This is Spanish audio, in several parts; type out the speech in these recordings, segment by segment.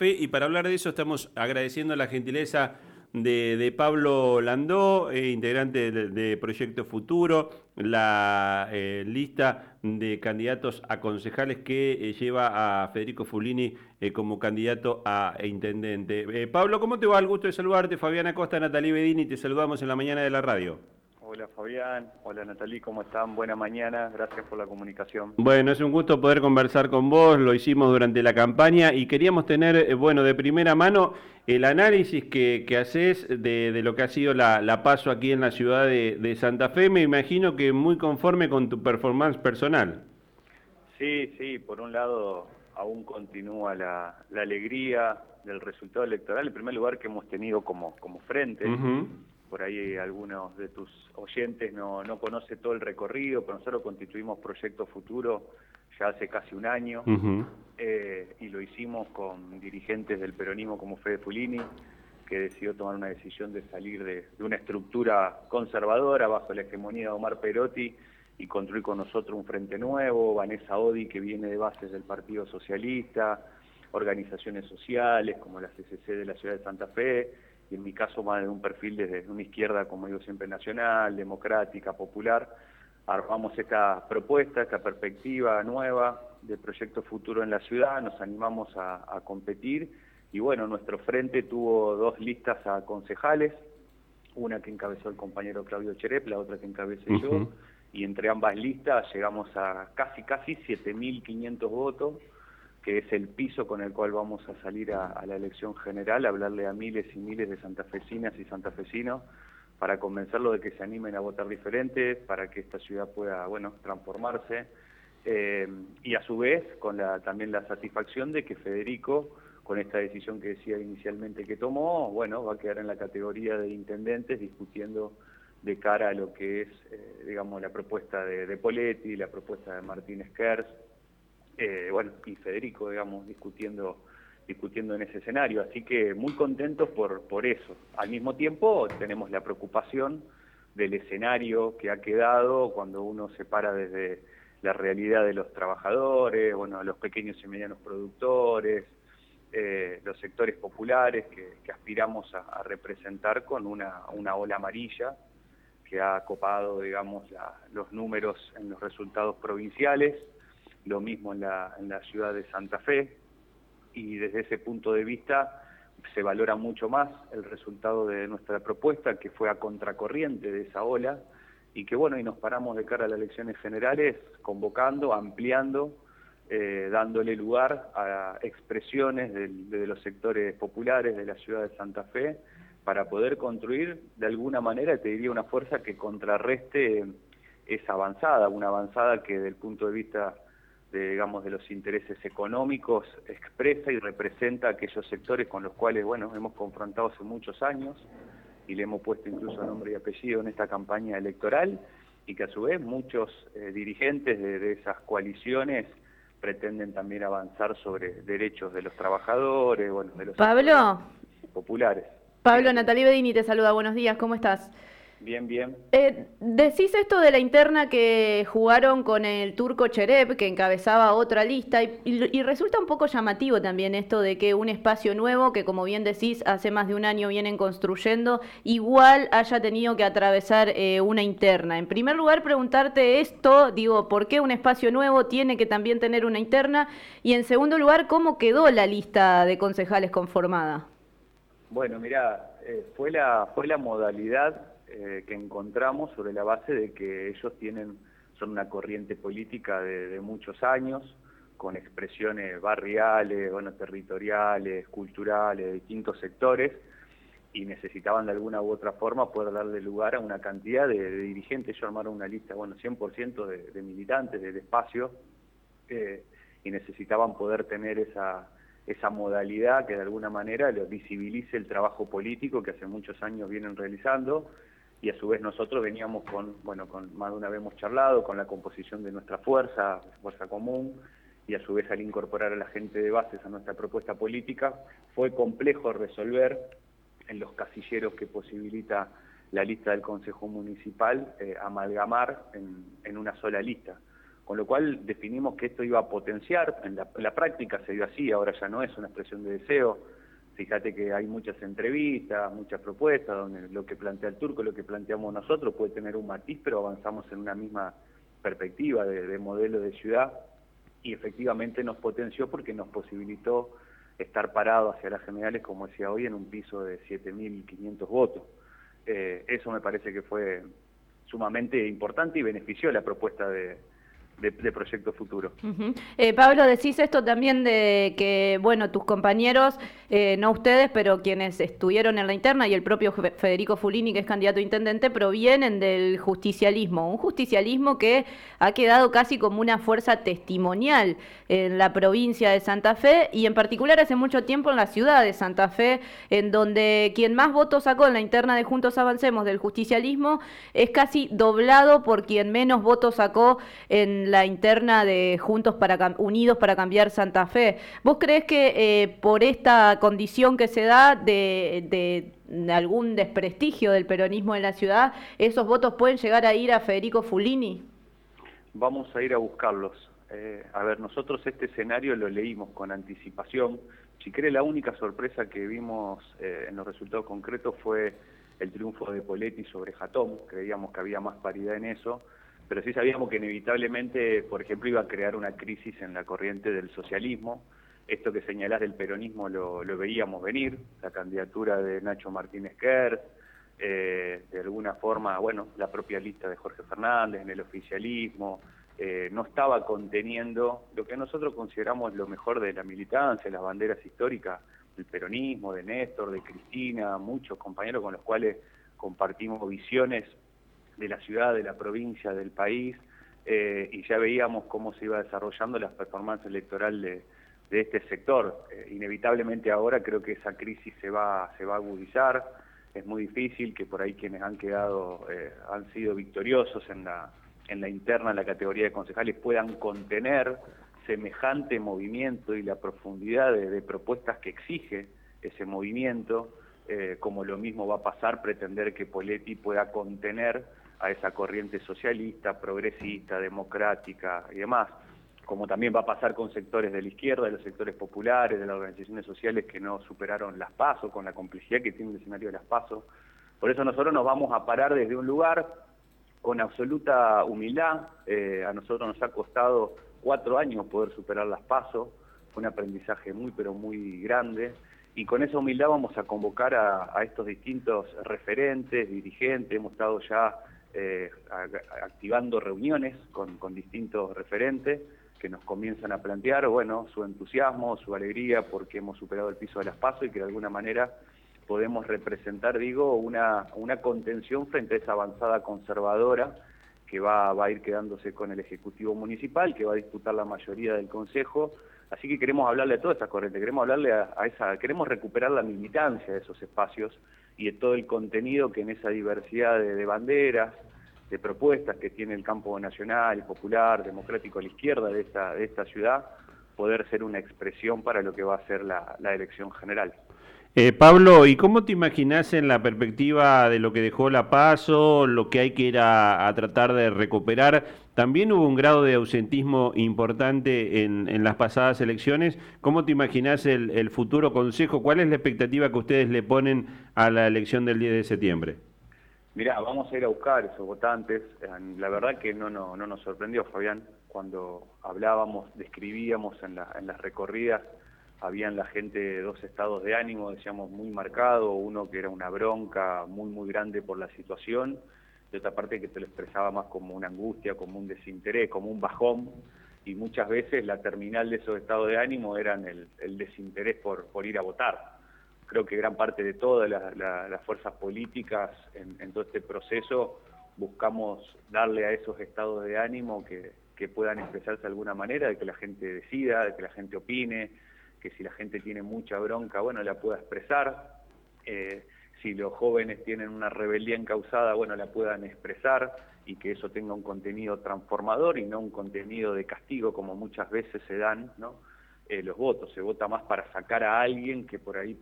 Fe, y para hablar de eso estamos agradeciendo la gentileza de Pablo Landó, integrante de Proyecto Futuro, la lista de candidatos a concejales que lleva a Federico Fulini como candidato a intendente. Pablo, ¿cómo te va? El gusto de saludarte. Fabiana Costa, Natalia Bedini, te saludamos en la mañana de la radio. Hola Fabián, hola Natalí, ¿cómo están? Buena mañana, gracias por la comunicación. Bueno, es un gusto poder conversar con vos, lo hicimos durante la campaña y queríamos tener, bueno, de primera mano el análisis que hacés de lo que ha sido la PASO aquí en la ciudad de Santa Fe. Me imagino que muy conforme con tu performance personal. Sí, por un lado aún continúa la alegría del resultado electoral, el primer lugar que hemos tenido como frente. Uh-huh. Por ahí algunos de tus oyentes no conoce todo el recorrido, pero nosotros constituimos Proyecto Futuro ya hace casi un año. Uh-huh. Y lo hicimos con dirigentes del peronismo como Fede Fulini, que decidió tomar una decisión de salir de una estructura conservadora bajo la hegemonía de Omar Perotti y construir con nosotros un frente nuevo, Vanessa Odi, que viene de bases del Partido Socialista, organizaciones sociales como la CCC de la ciudad de Santa Fe, y en mi caso más de un perfil desde una izquierda, como digo siempre, nacional, democrática, popular. Armamos esta propuesta, esta perspectiva nueva de Proyecto Futuro en la ciudad, nos animamos a competir, y bueno, nuestro frente tuvo dos listas a concejales, una que encabezó el compañero Claudio Cherep, la otra que encabecé uh-huh. yo, y entre ambas listas llegamos a casi 7.500 votos, que es el piso con el cual vamos a salir a la elección general, a hablarle a miles y miles de santafesinas y santafesinos para convencerlos de que se animen a votar diferente, para que esta ciudad pueda, bueno, transformarse. Y a su vez, con también la satisfacción de que Federico, con esta decisión que decía inicialmente que tomó, bueno, va a quedar en la categoría de intendentes discutiendo de cara a lo que es, digamos, la propuesta de Poletti, la propuesta de Martínez Kersh, y Federico, digamos, discutiendo en ese escenario. Así que muy contentos por eso. Al mismo tiempo tenemos la preocupación del escenario que ha quedado cuando uno se para desde la realidad de los trabajadores, bueno, los pequeños y medianos productores, los sectores populares que aspiramos a representar con una ola amarilla que ha copado, digamos, los números en los resultados provinciales. Lo mismo en la ciudad de Santa Fe, y desde ese punto de vista se valora mucho más el resultado de nuestra propuesta, que fue a contracorriente de esa ola, y que bueno, y nos paramos de cara a las elecciones generales, convocando, ampliando, dándole lugar a expresiones de los sectores populares de la ciudad de Santa Fe, para poder construir de alguna manera, te diría, una fuerza que contrarreste esa avanzada, una avanzada que desde el punto de vista de los intereses económicos, expresa y representa aquellos sectores con los cuales, bueno, hemos confrontado hace muchos años y le hemos puesto incluso nombre y apellido en esta campaña electoral, y que a su vez muchos dirigentes de esas coaliciones pretenden también avanzar sobre derechos de los trabajadores, bueno, de los Pablo populares. Pablo, Natalia Bedini te saluda, buenos días, ¿cómo estás? Bien. Decís esto de la interna que jugaron con el turco Cherep, que encabezaba otra lista, y resulta un poco llamativo también esto de que un espacio nuevo, que como bien decís, hace más de un año vienen construyendo, igual haya tenido que atravesar una interna. En primer lugar, preguntarte esto, digo, ¿por qué un espacio nuevo tiene que también tener una interna? Y en segundo lugar, ¿cómo quedó la lista de concejales conformada? Bueno, mirá, fue la modalidad que encontramos sobre la base de que ellos son una corriente política de muchos años, con expresiones barriales, bueno, territoriales, culturales, de distintos sectores, y necesitaban de alguna u otra forma poder darle lugar a una cantidad de dirigentes. Ellos armaron una lista, bueno, 100% de militantes del espacio, y necesitaban poder tener esa modalidad que de alguna manera los visibilice el trabajo político que hace muchos años vienen realizando. Y a su vez nosotros veníamos con más de una vez hemos charlado, con la composición de nuestra fuerza común, y a su vez al incorporar a la gente de bases a nuestra propuesta política, fue complejo resolver en los casilleros que posibilita la lista del Consejo Municipal amalgamar en una sola lista. Con lo cual definimos que esto iba a potenciar, en la práctica se dio así, ahora ya no es una expresión de deseo. Fíjate que hay muchas entrevistas, muchas propuestas, donde lo que plantea el turco, lo que planteamos nosotros, puede tener un matiz, pero avanzamos en una misma perspectiva de modelo de ciudad, y efectivamente nos potenció porque nos posibilitó estar parado hacia las generales, como decía hoy, en un piso de 7.500 votos. Eso me parece que fue sumamente importante y benefició la propuesta de Proyecto Futuro. Uh-huh. Pablo, decís esto también de que, bueno, tus compañeros, no ustedes, pero quienes estuvieron en la interna y el propio Federico Fulini, que es candidato a intendente, provienen del justicialismo, un justicialismo que ha quedado casi como una fuerza testimonial en la provincia de Santa Fe y en particular hace mucho tiempo en la ciudad de Santa Fe, en donde quien más votos sacó en la interna de Juntos Avancemos del justicialismo es casi doblado por quien menos votos sacó en la interna de Unidos para Cambiar Santa Fe. ¿Vos creés que por esta condición que se da de algún desprestigio del peronismo en la ciudad, esos votos pueden llegar a ir a Federico Fulini? Vamos a ir a buscarlos. Nosotros este escenario lo leímos con anticipación. Si querés, la única sorpresa que vimos en los resultados concretos fue el triunfo de Poletti sobre Jatón. Creíamos que había más paridad en eso, pero sí sabíamos que inevitablemente, por ejemplo, iba a crear una crisis en la corriente del socialismo. Esto que señalás del peronismo lo veíamos venir, la candidatura de Nacho Martínez Kert, de alguna forma, bueno, la propia lista de Jorge Fernández en el oficialismo, no estaba conteniendo lo que nosotros consideramos lo mejor de la militancia, las banderas históricas del peronismo, de Néstor, de Cristina, muchos compañeros con los cuales compartimos visiones de la ciudad, de la provincia, del país, y ya veíamos cómo se iba desarrollando la performance electoral de este sector. Inevitablemente ahora creo que esa crisis se va a agudizar. Es muy difícil que por ahí quienes han quedado, han sido victoriosos en la interna, en la categoría de concejales, puedan contener semejante movimiento y la profundidad de propuestas que exige ese movimiento, como lo mismo va a pasar pretender que Poletti pueda contener a esa corriente socialista, progresista, democrática y demás, como también va a pasar con sectores de la izquierda, de los sectores populares, de las organizaciones sociales que no superaron las PASO, con la complejidad que tiene el escenario de las PASO. Por eso nosotros nos vamos a parar desde un lugar con absoluta humildad. A nosotros nos ha costado 4 años poder superar las PASO, fue un aprendizaje muy pero muy grande, y con esa humildad vamos a convocar a estos distintos referentes, dirigentes. Hemos estado ya activando reuniones con distintos referentes que nos comienzan a plantear, bueno, su entusiasmo, su alegría porque hemos superado el piso de las PASO y que de alguna manera podemos representar, digo, una contención frente a esa avanzada conservadora que va a ir quedándose con el Ejecutivo Municipal, que va a disputar la mayoría del Consejo. Así que queremos hablarle a todas estas corrientes, queremos hablarle queremos recuperar la militancia de esos espacios y de todo el contenido que en esa diversidad de banderas, de propuestas que tiene el campo nacional, popular, democrático a la izquierda de esta ciudad, poder ser una expresión para lo que va a ser la elección general. Pablo, ¿y cómo te imaginás en la perspectiva de lo que dejó la PASO, lo que hay que ir a tratar de recuperar? También hubo un grado de ausentismo importante en las pasadas elecciones. ¿Cómo te imaginás el futuro Consejo? ¿Cuál es la expectativa que ustedes le ponen a la elección del 10 de septiembre? Mirá, vamos a ir a buscar esos votantes. La verdad que no nos sorprendió, Fabián. Cuando hablábamos, describíamos en las recorridas, había en la gente 2 estados de ánimo, decíamos, muy marcado, uno que era una bronca muy, muy grande por la situación, y otra parte que te lo expresaba más como una angustia, como un desinterés, como un bajón, y muchas veces la terminal de esos estados de ánimo eran el desinterés por ir a votar. Creo que gran parte de todas las fuerzas políticas en todo este proceso buscamos darle a esos estados de ánimo que puedan expresarse de alguna manera, de que la gente decida, de que la gente opine, que si la gente tiene mucha bronca, bueno, la pueda expresar, si los jóvenes tienen una rebeldía encausada, bueno, la puedan expresar, y que eso tenga un contenido transformador y no un contenido de castigo como muchas veces se dan, ¿no? Los votos, se vota más para sacar a alguien que por ahí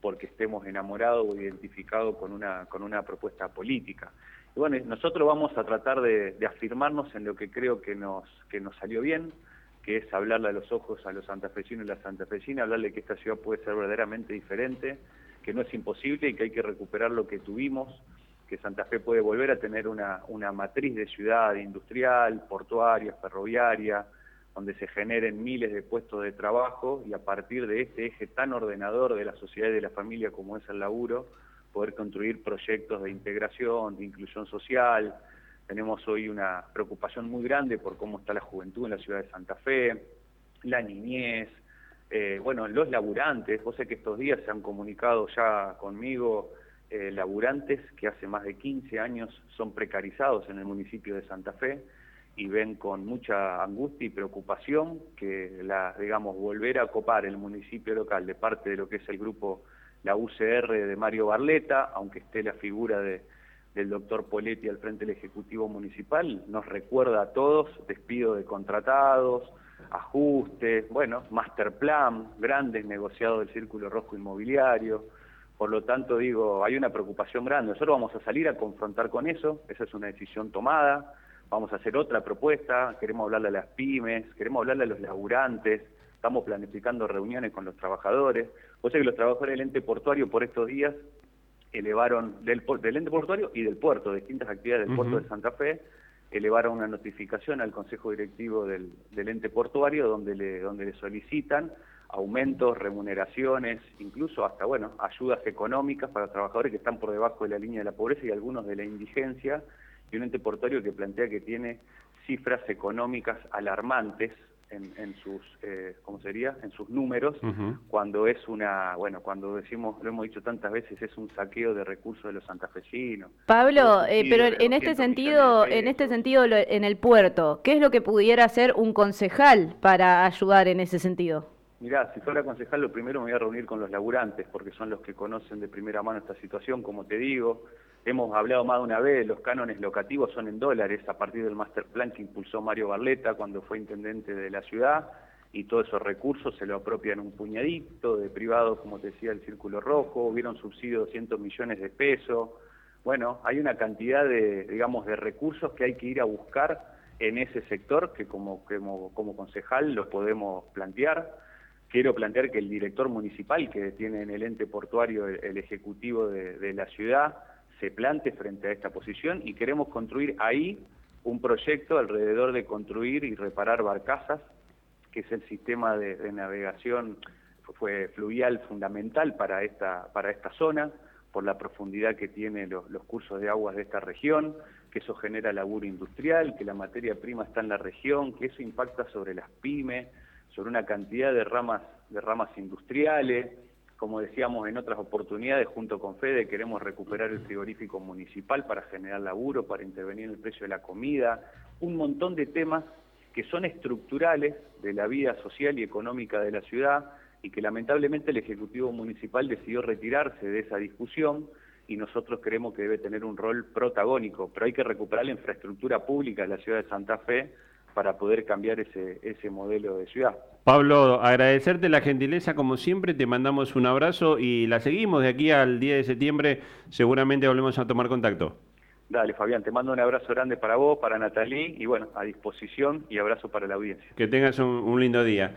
porque estemos enamorados o identificados con una propuesta política. Y bueno, nosotros vamos a tratar de afirmarnos en lo que creo que nos salió bien, que es hablarle a los ojos a los santafesinos y las santafesinas, hablarle que esta ciudad puede ser verdaderamente diferente, que no es imposible y que hay que recuperar lo que tuvimos, que Santa Fe puede volver a tener una matriz de ciudad industrial, portuaria, ferroviaria, donde se generen miles de puestos de trabajo y a partir de este eje tan ordenador de la sociedad y de la familia como es el laburo, poder construir proyectos de integración, de inclusión social. Tenemos hoy una preocupación muy grande por cómo está la juventud en la ciudad de Santa Fe, la niñez, bueno, los laburantes. Vos sé que estos días se han comunicado ya conmigo laburantes que hace más de 15 años son precarizados en el municipio de Santa Fe y ven con mucha angustia y preocupación que volver a copar el municipio local de parte de lo que es el grupo, la UCR de Mario Barleta, aunque esté la figura del doctor Poletti al frente del Ejecutivo Municipal, nos recuerda a todos despido de contratados, ajustes, bueno, master plan, grandes negociados del Círculo Rojo Inmobiliario. Por lo tanto, digo, hay una preocupación grande. Nosotros vamos a salir a confrontar con eso, esa es una decisión tomada, vamos a hacer otra propuesta, queremos hablarle a las pymes, queremos hablarle a los laburantes, estamos planificando reuniones con los trabajadores. O sea que los trabajadores del ente portuario por estos días elevaron, del ente portuario y del puerto, de distintas actividades del puerto de Santa Fe, elevaron una notificación al Consejo Directivo del ente portuario donde le solicitan aumentos, remuneraciones, incluso hasta, bueno, ayudas económicas para trabajadores que están por debajo de la línea de la pobreza y algunos de la indigencia, y un ente portuario que plantea que tiene cifras económicas alarmantes en sus en sus números, cuando es cuando decimos, lo hemos dicho tantas veces, es un saqueo de recursos de los santafesinos. Pablo, pero en este sentido, en el puerto, ¿qué es lo que pudiera hacer un concejal para ayudar en ese sentido? Mirá, si fuera concejal, lo primero me voy a reunir con los laburantes, porque son los que conocen de primera mano esta situación, como te digo. Hemos hablado más de una vez, los cánones locativos son en dólares a partir del master plan que impulsó Mario Barleta cuando fue intendente de la ciudad, y todos esos recursos se lo apropian un puñadito de privados, como te decía, el Círculo Rojo, hubieron subsidio de 200 millones de pesos. Bueno, hay una cantidad de recursos que hay que ir a buscar en ese sector, que como concejal los podemos plantear. Quiero plantear que el director municipal que tiene en el ente portuario el ejecutivo de la ciudad se plante frente a esta posición, y queremos construir ahí un proyecto alrededor de construir y reparar barcazas, que es el sistema de navegación fluvial fundamental para esta zona, por la profundidad que tienen los cursos de aguas de esta región, que eso genera laburo industrial, que la materia prima está en la región, que eso impacta sobre las pymes, sobre una cantidad de ramas industriales. Como decíamos en otras oportunidades, junto con Fede, queremos recuperar el frigorífico municipal para generar laburo, para intervenir en el precio de la comida, un montón de temas que son estructurales de la vida social y económica de la ciudad, y que lamentablemente el Ejecutivo Municipal decidió retirarse de esa discusión, y nosotros creemos que debe tener un rol protagónico, pero hay que recuperar la infraestructura pública de la ciudad de Santa Fe para poder cambiar ese modelo de ciudad. Pablo, agradecerte la gentileza como siempre, te mandamos un abrazo y la seguimos de aquí al 10 de septiembre, seguramente volvemos a tomar contacto. Dale, Fabián, te mando un abrazo grande para vos, para Natalí, y bueno, a disposición, y abrazo para la audiencia. Que tengas un lindo día.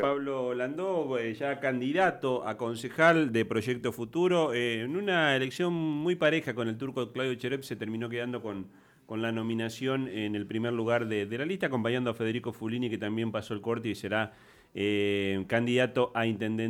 Pablo Landó, ya candidato a concejal de Proyecto Futuro, en una elección muy pareja con el turco Claudio Cherep, se terminó quedando con la nominación en el primer lugar de la lista, acompañando a Federico Fulini, que también pasó el corte y será candidato a intendente.